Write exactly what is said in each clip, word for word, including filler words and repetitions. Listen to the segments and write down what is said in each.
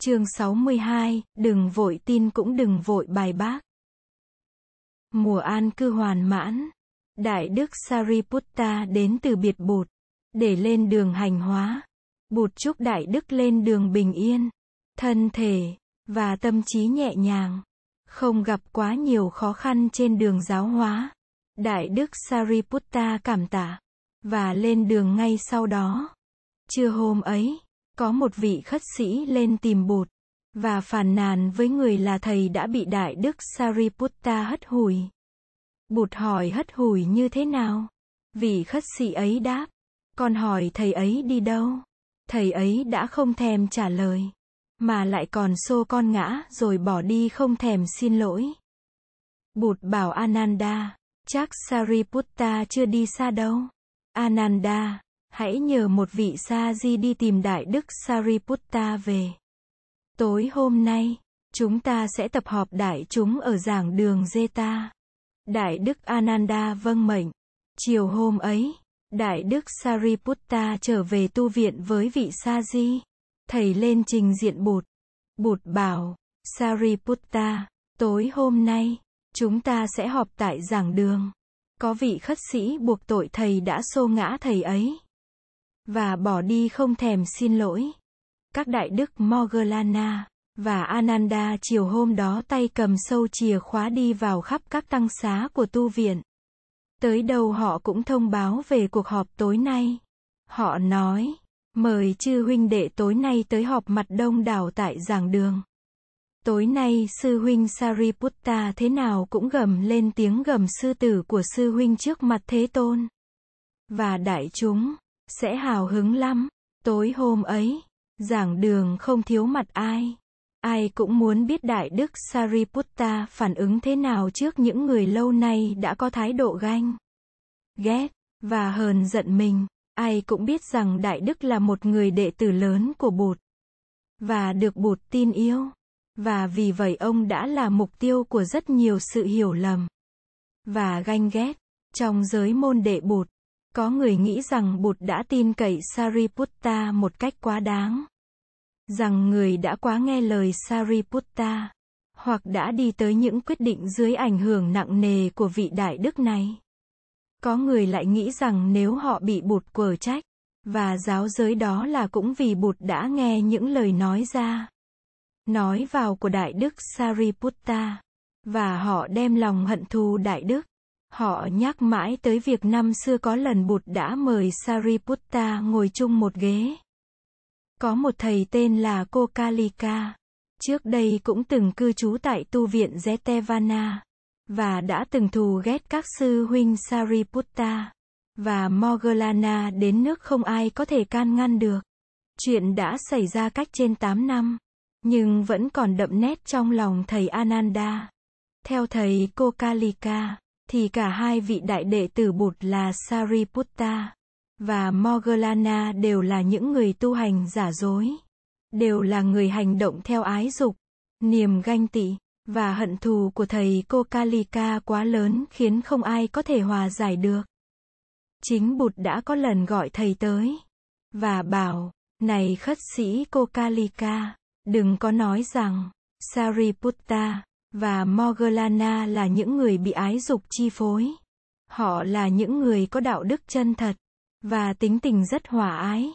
Chương sáu mươi hai, đừng vội tin cũng đừng vội bài bác. Mùa an cư hoàn mãn. Đại đức Sariputta đến từ biệt Bụt, để lên đường hành hóa. Bụt chúc đại đức lên đường bình yên, thân thể, và tâm trí nhẹ nhàng, không gặp quá nhiều khó khăn trên đường giáo hóa. Đại đức Sariputta cảm tạ, và lên đường ngay sau đó. Trưa hôm ấy, có một vị khất sĩ lên tìm Bụt, và phàn nàn với người là thầy đã bị đại đức Sariputta hất hủi. Bụt hỏi hất hủi như thế nào? Vị khất sĩ ấy đáp, con hỏi thầy ấy đi đâu? Thầy ấy đã không thèm trả lời, mà lại còn xô con ngã rồi bỏ đi không thèm xin lỗi. Bụt bảo Ananda, chắc Sariputta chưa đi xa đâu. Ananda, hãy nhờ một vị sa di đi tìm đại đức Sariputta về. Tối hôm nay, chúng ta sẽ tập họp đại chúng ở giảng đường Jeta. Đại đức Ananda vâng mệnh. Chiều hôm ấy, đại đức Sariputta trở về tu viện với vị sa di. Thầy lên trình diện Bụt. Bụt bảo, Sariputta, tối hôm nay, chúng ta sẽ họp tại giảng đường. Có vị khất sĩ buộc tội thầy đã xô ngã thầy ấy, và bỏ đi không thèm xin lỗi. Các đại đức Mogalana và Ananda chiều hôm đó tay cầm sâu chìa khóa đi vào khắp các tăng xá của tu viện. Tới đâu họ cũng thông báo về cuộc họp tối nay. Họ nói, mời chư huynh đệ tối nay tới họp mặt đông đảo tại giảng đường. Tối nay sư huynh Sariputta thế nào cũng gầm lên tiếng gầm sư tử của sư huynh trước mặt Thế Tôn. Và đại chúng sẽ hào hứng lắm. Tối hôm ấy, giảng đường không thiếu mặt ai. Ai cũng muốn biết đại đức Sariputta phản ứng thế nào trước những người lâu nay đã có thái độ ganh, ghét, và hờn giận mình. Ai cũng biết rằng đại đức là một người đệ tử lớn của Bụt, và được Bụt tin yêu. Và vì vậy ông đã là mục tiêu của rất nhiều sự hiểu lầm, và ganh ghét, trong giới môn đệ Bụt. Có người nghĩ rằng Bụt đã tin cậy Sariputta một cách quá đáng, rằng người đã quá nghe lời Sariputta, hoặc đã đi tới những quyết định dưới ảnh hưởng nặng nề của vị đại đức này. Có người lại nghĩ rằng nếu họ bị Bụt quở trách, và giáo giới đó là cũng vì Bụt đã nghe những lời nói ra, nói vào của đại đức Sariputta, và họ đem lòng hận thù đại đức. Họ nhắc mãi tới việc năm xưa có lần Bụt đã mời Sariputta ngồi chung một ghế. Có một thầy tên là Kokalika, trước đây cũng từng cư trú tại tu viện Jetavana, và đã từng thù ghét các sư huynh Sariputta và Mogalana đến nước không ai có thể can ngăn được. Chuyện đã xảy ra cách trên tám năm, nhưng vẫn còn đậm nét trong lòng thầy Ananda. Theo thầy Kokalika, thì cả hai vị đại đệ tử Bụt là Sariputta và Mogalana đều là những người tu hành giả dối, đều là người hành động theo ái dục, niềm ganh tị, và hận thù của thầy Kokalika quá lớn khiến không ai có thể hòa giải được. Chính Bụt đã có lần gọi thầy tới, và bảo, này khất sĩ Kokalika, đừng có nói rằng Sariputta và Mogalana là những người bị ái dục chi phối. Họ là những người có đạo đức chân thật, và tính tình rất hòa ái.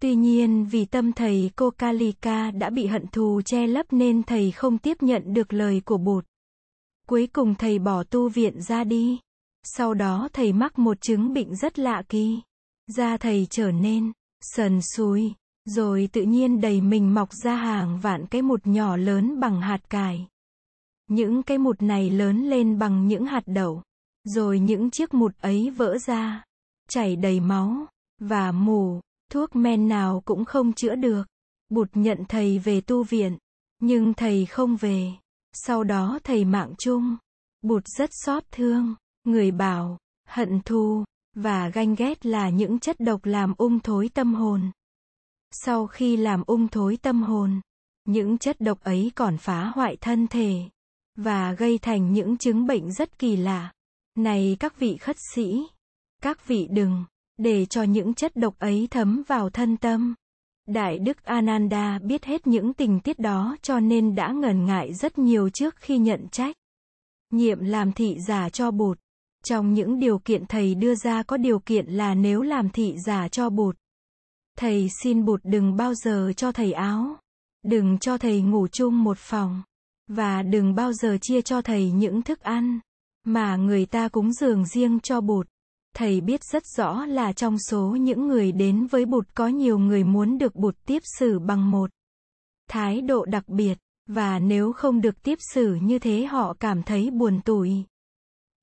Tuy nhiên vì tâm thầy Kokalika đã bị hận thù che lấp nên thầy không tiếp nhận được lời của Bụt. Cuối cùng thầy bỏ tu viện ra đi. Sau đó thầy mắc một chứng bệnh rất lạ kỳ. Da thầy trở nên sần sùi, rồi tự nhiên đầy mình mọc ra hàng vạn cái mụt nhỏ lớn bằng hạt cải. Những cái mụt này lớn lên bằng những hạt đậu, rồi những chiếc mụt ấy vỡ ra, chảy đầy máu, và mù, thuốc men nào cũng không chữa được. Bụt nhận thầy về tu viện, nhưng thầy không về. Sau đó thầy mạng chung. Bụt rất xót thương, người bảo, hận thù, và ganh ghét là những chất độc làm ung thối tâm hồn. Sau khi làm ung thối tâm hồn, những chất độc ấy còn phá hoại thân thể, và gây thành những chứng bệnh rất kỳ lạ. Này các vị khất sĩ, các vị đừng để cho những chất độc ấy thấm vào thân tâm, Đại đức Ananda biết hết những tình tiết đó cho nên đã ngần ngại rất nhiều trước khi nhận trách nhiệm làm thị giả cho Bụt. Trong những điều kiện thầy đưa ra có điều kiện là nếu làm thị giả cho Bụt, thầy xin Bụt đừng bao giờ cho thầy áo, đừng cho thầy ngủ chung một phòng, và đừng bao giờ chia cho thầy những thức ăn mà người ta cúng dường riêng cho Bụt. Thầy biết rất rõ là trong số những người đến với Bụt có nhiều người muốn được Bụt tiếp xử bằng một thái độ đặc biệt, và nếu không được tiếp xử như thế họ cảm thấy buồn tủi,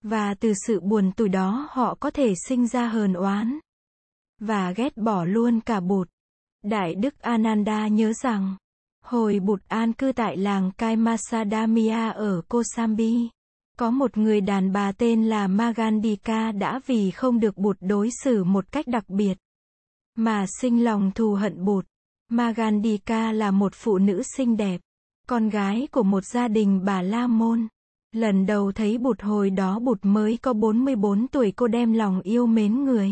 và từ sự buồn tủi đó họ có thể sinh ra hờn oán và ghét bỏ luôn cả Bụt. Đại đức Ananda nhớ rằng hồi Bụt an cư tại làng Kaimasadamiya ở Kosambi, có một người đàn bà tên là Magandika đã vì không được Bụt đối xử một cách đặc biệt mà sinh lòng thù hận Bụt. Magandika là một phụ nữ xinh đẹp, con gái của một gia đình Bà La Môn. Lần đầu thấy Bụt hồi đó Bụt mới có bốn mươi bốn tuổi, cô đem lòng yêu mến người.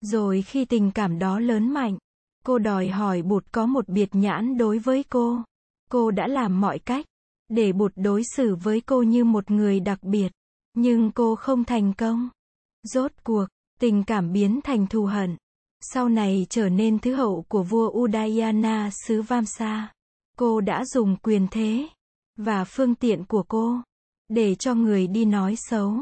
Rồi khi tình cảm đó lớn mạnh, cô đòi hỏi Bụt có một biệt nhãn đối với cô. Cô đã làm mọi cách để Bụt đối xử với cô như một người đặc biệt, nhưng cô không thành công. Rốt cuộc, tình cảm biến thành thù hận. Sau này trở nên thứ hậu của vua Udayana xứ Vamsa, cô đã dùng quyền thế và phương tiện của cô để cho người đi nói xấu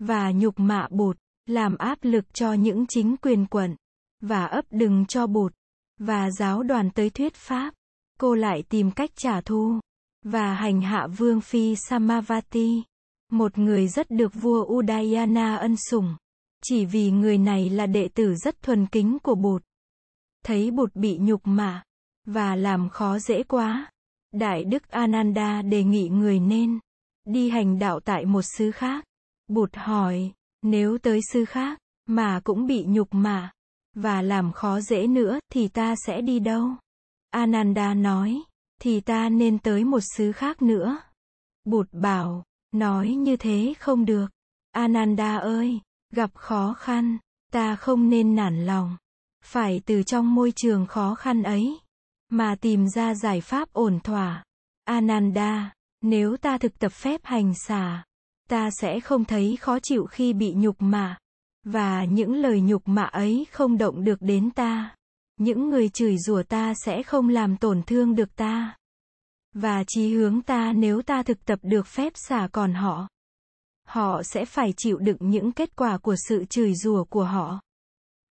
và nhục mạ Bụt, làm áp lực cho những chính quyền quận và ấp đừng cho Bụt và giáo đoàn tới thuyết pháp. Cô lại tìm cách trả thù và hành hạ vương phi Samavati, một người rất được vua Udayana ân sủng, chỉ vì người này là đệ tử rất thuần kính của Bụt. Thấy Bụt bị nhục mạ và làm khó dễ quá, Đại đức Ananda đề nghị người nên đi hành đạo tại một xứ khác. Bụt hỏi, nếu tới xứ khác mà cũng bị nhục mạ và làm khó dễ nữa thì ta sẽ đi đâu? Ananda nói, thì ta nên tới một xứ khác nữa. Bụt bảo, nói như thế không được. Ananda ơi, gặp khó khăn, ta không nên nản lòng. Phải từ trong môi trường khó khăn ấy mà tìm ra giải pháp ổn thỏa. Ananda, nếu ta thực tập phép hành xả, ta sẽ không thấy khó chịu khi bị nhục mạ, và những lời nhục mạ ấy không động được đến ta. Những người chửi rủa ta sẽ không làm tổn thương được ta và chí hướng ta. Nếu ta thực tập được phép xả, còn họ, họ sẽ phải chịu đựng những kết quả của sự chửi rủa của họ.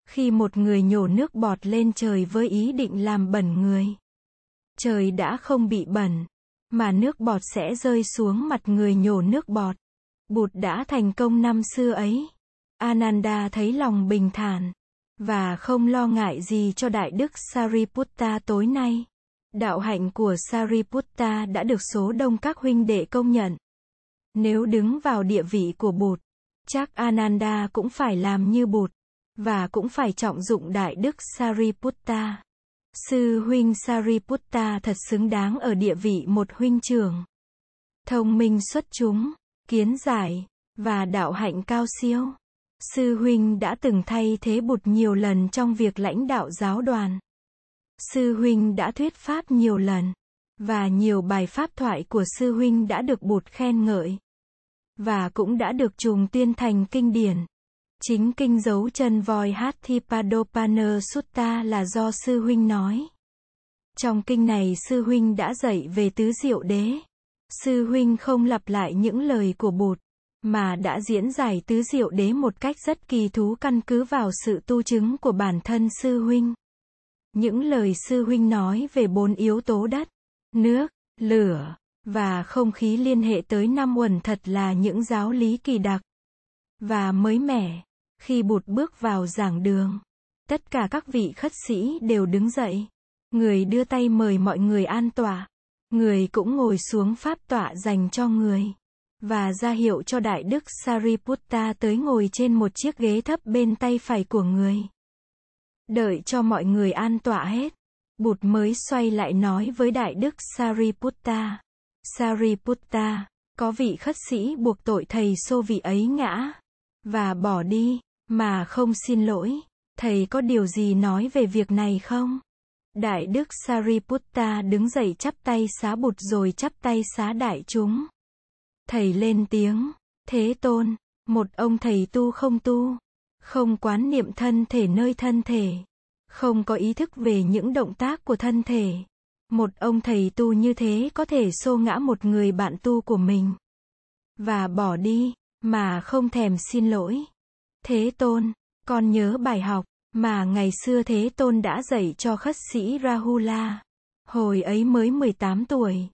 Khi một người nhổ nước bọt lên trời với ý định làm bẩn người, trời đã không bị bẩn, mà nước bọt sẽ rơi xuống mặt người nhổ nước bọt. Bụt đã thành công năm xưa ấy. Ananda thấy lòng bình thản và không lo ngại gì cho Đại đức Sariputta tối nay. Đạo hạnh của Sariputta đã được số đông các huynh đệ công nhận. Nếu đứng vào địa vị của Bụt, chắc Ananda cũng phải làm như Bụt, và cũng phải trọng dụng Đại đức Sariputta. Sư huynh Sariputta thật xứng đáng ở địa vị một huynh trưởng, thông minh xuất chúng, kiến giải, và đạo hạnh cao siêu. Sư huynh đã từng thay thế Bụt nhiều lần trong việc lãnh đạo giáo đoàn. Sư huynh đã thuyết pháp nhiều lần, và nhiều bài pháp thoại của sư huynh đã được Bụt khen ngợi, và cũng đã được trùng tuyên thành kinh điển. Chính kinh dấu chân voi hát Thipadopana Sutta là do sư huynh nói. Trong kinh này sư huynh đã dạy về tứ diệu đế. Sư huynh không lặp lại những lời của Bụt, mà đã diễn giải tứ diệu đế một cách rất kỳ thú căn cứ vào sự tu chứng của bản thân sư huynh. Những lời sư huynh nói về bốn yếu tố đất, nước, lửa, và không khí liên hệ tới năm uẩn thật là những giáo lý kỳ đặc và mới mẻ. Khi Bụt bước vào giảng đường, tất cả các vị khất sĩ đều đứng dậy. Người đưa tay mời mọi người an tọa, người cũng ngồi xuống pháp tọa dành cho người, và ra hiệu cho Đại đức Sariputta tới ngồi trên một chiếc ghế thấp bên tay phải của người. Đợi cho mọi người an tọa hết, Bụt mới xoay lại nói với Đại đức Sariputta: Sariputta, có vị khất sĩ buộc tội thầy xô vị ấy ngã và bỏ đi mà không xin lỗi. Thầy có điều gì nói về việc này không? Đại đức Sariputta đứng dậy chắp tay xá Bụt rồi chắp tay xá đại chúng. Thầy lên tiếng, Thế Tôn, một ông thầy tu không tu, không quán niệm thân thể nơi thân thể, không có ý thức về những động tác của thân thể. Một ông thầy tu như thế có thể xô ngã một người bạn tu của mình, và bỏ đi, mà không thèm xin lỗi. Thế Tôn, con nhớ bài học mà ngày xưa Thế Tôn đã dạy cho khất sĩ Rahula. Hồi ấy mới mười tám tuổi,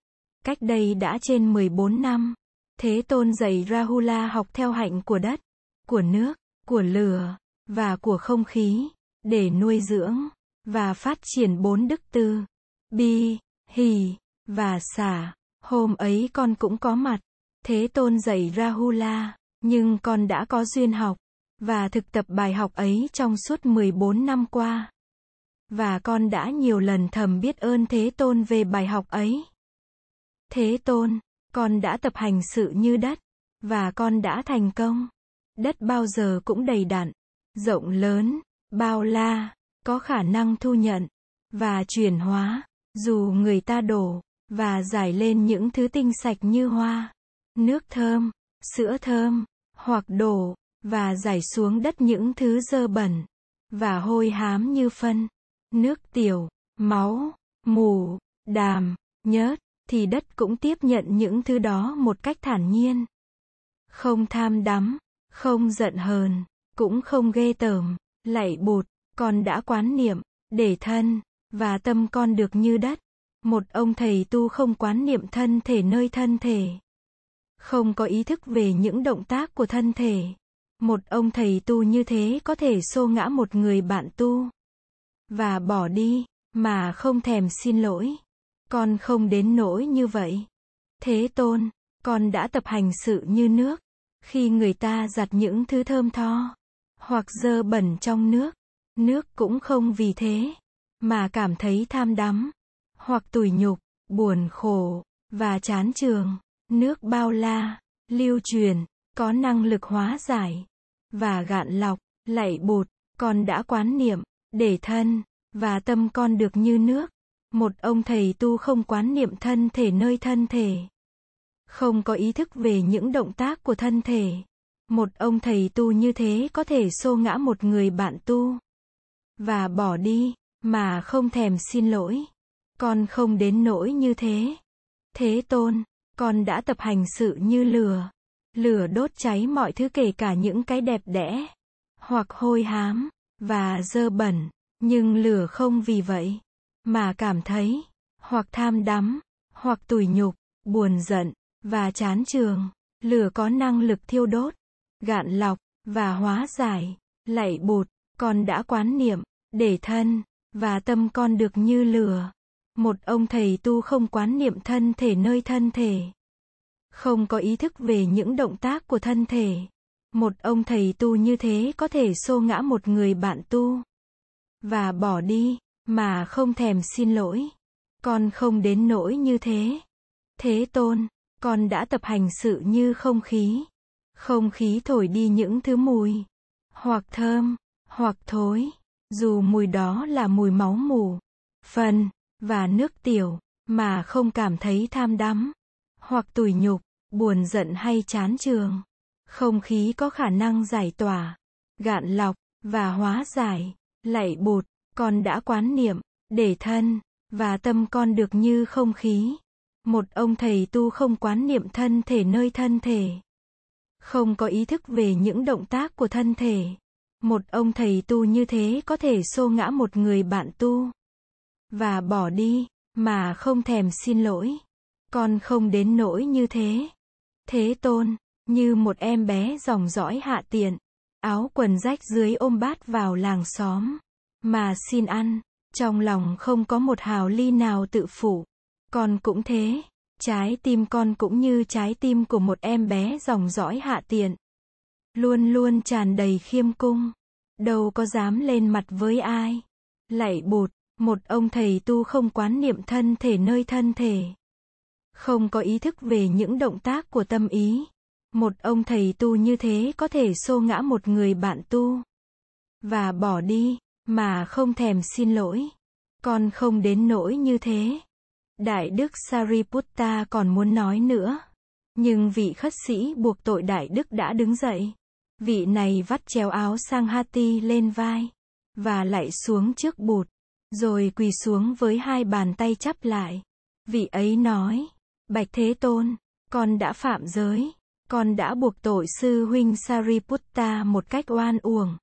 cách đây đã trên mười bốn năm, Thế Tôn dạy Rahula học theo hạnh của đất, của nước, của lửa, và của không khí, để nuôi dưỡng, và phát triển bốn đức từ, bi, hỷ, và xả. Hôm ấy con cũng có mặt, Thế Tôn dạy Rahula, nhưng con đã có duyên học, và thực tập bài học ấy trong suốt mười bốn năm qua. Và con đã nhiều lần thầm biết ơn Thế Tôn về bài học ấy. Thế Tôn, con đã tập hành sự như đất, và con đã thành công. Đất bao giờ cũng đầy đặn, rộng lớn, bao la, có khả năng thu nhận, và chuyển hóa, dù người ta đổ, và rải lên những thứ tinh sạch như hoa, nước thơm, sữa thơm, hoặc đổ, và rải xuống đất những thứ dơ bẩn, và hôi hám như phân, nước tiểu, máu, mủ, đàm, nhớt, thì đất cũng tiếp nhận những thứ đó một cách thản nhiên. Không tham đắm, không giận hờn, cũng không ghê tởm. Lạy Bụt, con đã quán niệm, để thân, và tâm con được như đất. Một ông thầy tu không quán niệm thân thể nơi thân thể, không có ý thức về những động tác của thân thể. Một ông thầy tu như thế có thể xô ngã một người bạn tu, và bỏ đi, mà không thèm xin lỗi. Con không đến nỗi như vậy. Thế Tôn, con đã tập hành sự như nước, khi người ta giặt những thứ thơm tho, hoặc dơ bẩn trong nước, nước cũng không vì thế, mà cảm thấy tham đắm, hoặc tủi nhục, buồn khổ, và chán chường. Nước bao la, lưu truyền, có năng lực hóa giải, và gạn lọc. Lạy Bụt, con đã quán niệm, để thân, và tâm con được như nước. Một ông thầy tu không quán niệm thân thể nơi thân thể, không có ý thức về những động tác của thân thể. Một ông thầy tu như thế có thể xô ngã một người bạn tu, và bỏ đi, mà không thèm xin lỗi. Con không đến nỗi như thế. Thế Tôn, con đã tập hành sự như lửa. Lửa đốt cháy mọi thứ kể cả những cái đẹp đẽ, hoặc hôi hám, và dơ bẩn, nhưng lửa không vì vậy, mà cảm thấy, hoặc tham đắm, hoặc tủi nhục, buồn giận, và chán chường. Lửa có năng lực thiêu đốt, gạn lọc, và hóa giải. Lạy Bụt, con đã quán niệm, để thân, và tâm con được như lửa. Một ông thầy tu không quán niệm thân thể nơi thân thể, không có ý thức về những động tác của thân thể. Một ông thầy tu như thế có thể xô ngã một người bạn tu, và bỏ đi, mà không thèm xin lỗi. Con không đến nỗi như thế. Thế Tôn, con đã tập hành sự như không khí. Không khí thổi đi những thứ mùi, hoặc thơm, hoặc thối, dù mùi đó là mùi máu mủ, phân, và nước tiểu, mà không cảm thấy tham đắm, hoặc tủi nhục, buồn giận hay chán chường. Không khí có khả năng giải tỏa, gạn lọc, và hóa giải. Lạy Bụt, con đã quán niệm, để thân, và tâm con được như không khí. Một ông thầy tu không quán niệm thân thể nơi thân thể, không có ý thức về những động tác của thân thể. Một ông thầy tu như thế có thể xô ngã một người bạn tu, và bỏ đi, mà không thèm xin lỗi. Con không đến nỗi như thế. Thế Tôn, như một em bé dòng dõi hạ tiện, áo quần rách dưới ôm bát vào làng xóm, mà xin ăn, trong lòng không có một hào ly nào tự phụ. Con cũng thế, trái tim con cũng như trái tim của một em bé dòng dõi hạ tiện, luôn luôn tràn đầy khiêm cung, đâu có dám lên mặt với ai. Lạy Bụt, một ông thầy tu không quán niệm thân thể nơi thân thể, không có ý thức về những động tác của tâm ý. Một ông thầy tu như thế có thể xô ngã một người bạn tu, và bỏ đi, mà không thèm xin lỗi. Con không đến nỗi như thế. Đại đức Sariputta còn muốn nói nữa. Nhưng vị khất sĩ buộc tội đại đức đã đứng dậy. Vị này vắt chéo áo sang hati lên vai. Và lại xuống trước bụt. Rồi quỳ xuống với hai bàn tay chắp lại. Vị ấy nói. Bạch Thế Tôn, con đã phạm giới. Con đã buộc tội sư huynh Sariputta một cách oan uổng.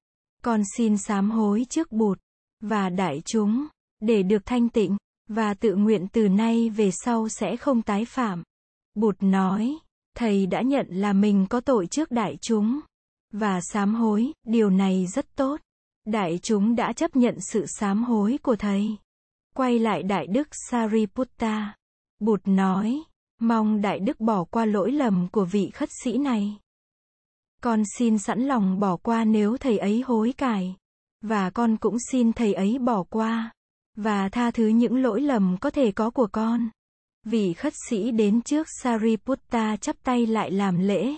Con xin sám hối trước bụt và đại chúng, để được thanh tịnh, và tự nguyện từ nay về sau sẽ không tái phạm. Bụt nói, thầy đã nhận là mình có tội trước đại chúng, và sám hối, điều này rất tốt. Đại chúng đã chấp nhận sự sám hối của thầy. Quay lại đại đức Sariputta, Bụt nói, mong đại đức bỏ qua lỗi lầm của vị khất sĩ này. Con xin sẵn lòng bỏ qua nếu thầy ấy hối cải, và con cũng xin thầy ấy bỏ qua, và tha thứ những lỗi lầm có thể có của con. Vị khất sĩ đến trước Sariputta chắp tay lại làm lễ.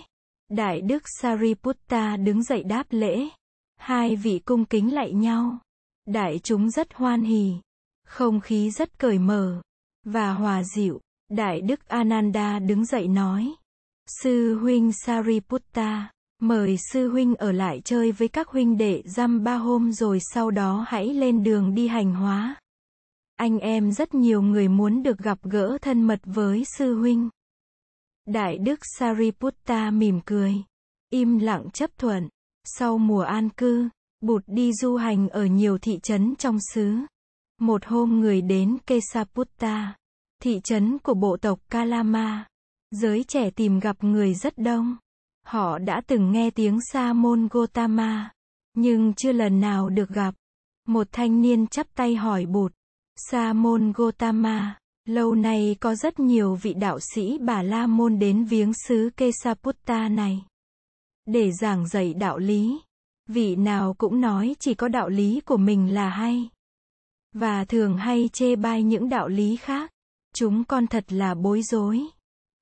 Đại đức Sariputta đứng dậy đáp lễ. Hai vị cung kính lạy nhau. Đại chúng rất hoan hỉ. Không khí rất cởi mở và hòa dịu. Đại đức Ananda đứng dậy nói. Sư huynh Sariputta, mời sư huynh ở lại chơi với các huynh đệ dăm ba hôm rồi sau đó hãy lên đường đi hành hóa. Anh em rất nhiều người muốn được gặp gỡ thân mật với sư huynh. Đại đức Sariputta mỉm cười, im lặng chấp thuận. Sau mùa an cư, Bụt đi du hành ở nhiều thị trấn trong xứ. Một hôm người đến Kesaputta, thị trấn của bộ tộc Kalama. Giới trẻ tìm gặp người rất đông. Họ đã từng nghe tiếng sa môn Gotama, nhưng chưa lần nào được gặp. Một thanh niên chắp tay hỏi Bụt, sa môn Gotama, lâu nay có rất nhiều vị đạo sĩ Bà La Môn đến viếng xứ Kesaputta này, để giảng dạy đạo lý. Vị nào cũng nói chỉ có đạo lý của mình là hay, và thường hay chê bai những đạo lý khác. Chúng con thật là bối rối,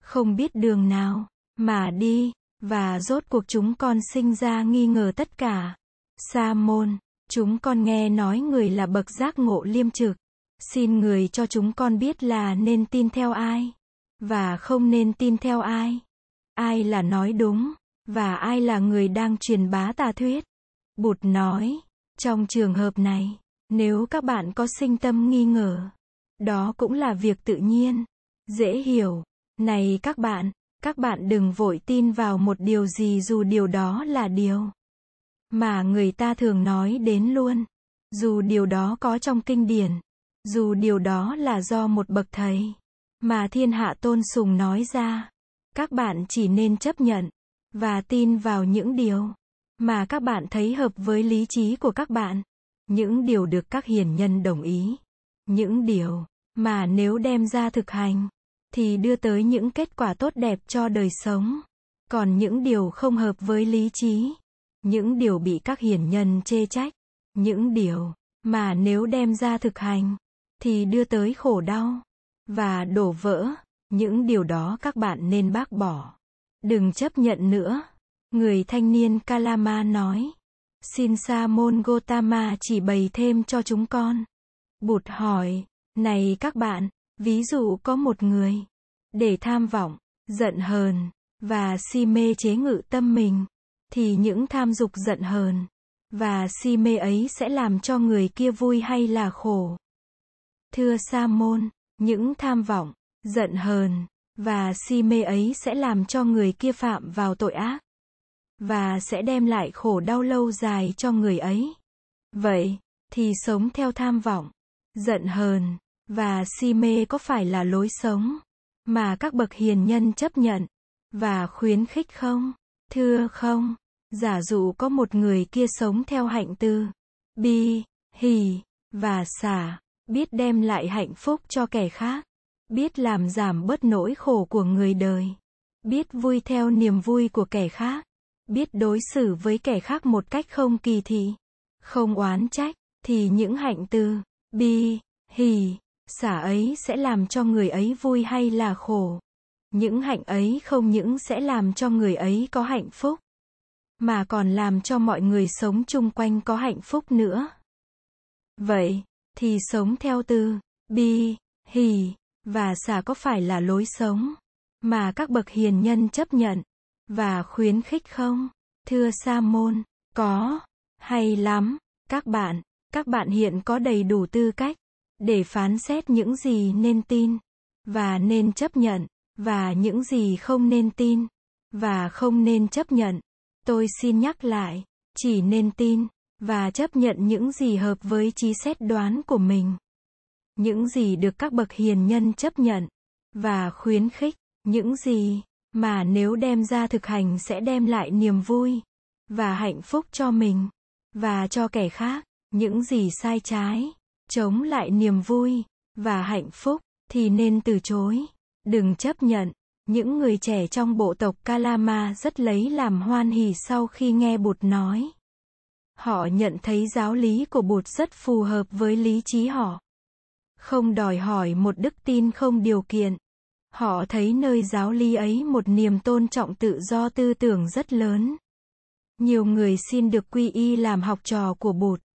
không biết đường nào mà đi, và rốt cuộc chúng con sinh ra nghi ngờ tất cả. Sa môn, chúng con nghe nói người là bậc giác ngộ liêm trực. Xin người cho chúng con biết là nên tin theo ai, và không nên tin theo ai. Ai là nói đúng, và ai là người đang truyền bá tà thuyết. Bụt nói, trong trường hợp này, nếu các bạn có sinh tâm nghi ngờ, đó cũng là việc tự nhiên, dễ hiểu. Này các bạn, các bạn đừng vội tin vào một điều gì dù điều đó là điều mà người ta thường nói đến luôn, dù điều đó có trong kinh điển, dù điều đó là do một bậc thầy mà thiên hạ tôn sùng nói ra. Các bạn chỉ nên chấp nhận và tin vào những điều mà các bạn thấy hợp với lý trí của các bạn, những điều được các hiền nhân đồng ý, những điều mà nếu đem ra thực hành thì đưa tới những kết quả tốt đẹp cho đời sống. Còn những điều không hợp với lý trí, những điều bị các hiền nhân chê trách, những điều mà nếu đem ra thực hành thì đưa tới khổ đau và đổ vỡ, những điều đó các bạn nên bác bỏ, đừng chấp nhận nữa. Người thanh niên Kalama nói, xin sa môn Gotama chỉ bày thêm cho chúng con. Bụt hỏi, này các bạn, ví dụ có một người để tham vọng, giận hờn và si mê chế ngự tâm mình, thì những tham dục giận hờn và si mê ấy sẽ làm cho người kia vui hay là khổ? Thưa sa môn, những tham vọng, giận hờn và si mê ấy sẽ làm cho người kia phạm vào tội ác, và sẽ đem lại khổ đau lâu dài cho người ấy. Vậy thì sống theo tham vọng, giận hờn và si mê có phải là lối sống mà các bậc hiền nhân chấp nhận và khuyến khích không? Thưa không. Giả dụ có một người kia sống theo hạnh từ, bi, hỷ và xả, biết đem lại hạnh phúc cho kẻ khác, biết làm giảm bớt nỗi khổ của người đời, biết vui theo niềm vui của kẻ khác, biết đối xử với kẻ khác một cách không kỳ thị, không oán trách, thì những hạnh từ, bi, hỷ, xả ấy sẽ làm cho người ấy vui hay là khổ? Những hạnh ấy không những sẽ làm cho người ấy có hạnh phúc, mà còn làm cho mọi người sống chung quanh có hạnh phúc nữa. Vậy thì sống theo từ bi, hỷ và xả có phải là lối sống mà các bậc hiền nhân chấp nhận và khuyến khích không? Thưa Sa môn, có. Hay lắm, các bạn, các bạn hiện có đầy đủ tư cách để phán xét những gì nên tin và nên chấp nhận và những gì không nên tin và không nên chấp nhận. Tôi xin nhắc lại, chỉ nên tin và chấp nhận những gì hợp với trí xét đoán của mình, những gì được các bậc hiền nhân chấp nhận và khuyến khích, những gì mà nếu đem ra thực hành sẽ đem lại niềm vui và hạnh phúc cho mình và cho kẻ khác. Những gì sai trái, chống lại niềm vui và hạnh phúc thì nên từ chối, đừng chấp nhận. Những người trẻ trong bộ tộc Kalama rất lấy làm hoan hỉ sau khi nghe Bụt nói. Họ nhận thấy giáo lý của Bụt rất phù hợp với lý trí họ. Không đòi hỏi một đức tin không điều kiện. Họ thấy nơi giáo lý ấy một niềm tôn trọng tự do tư tưởng rất lớn. Nhiều người xin được quy y làm học trò của Bụt.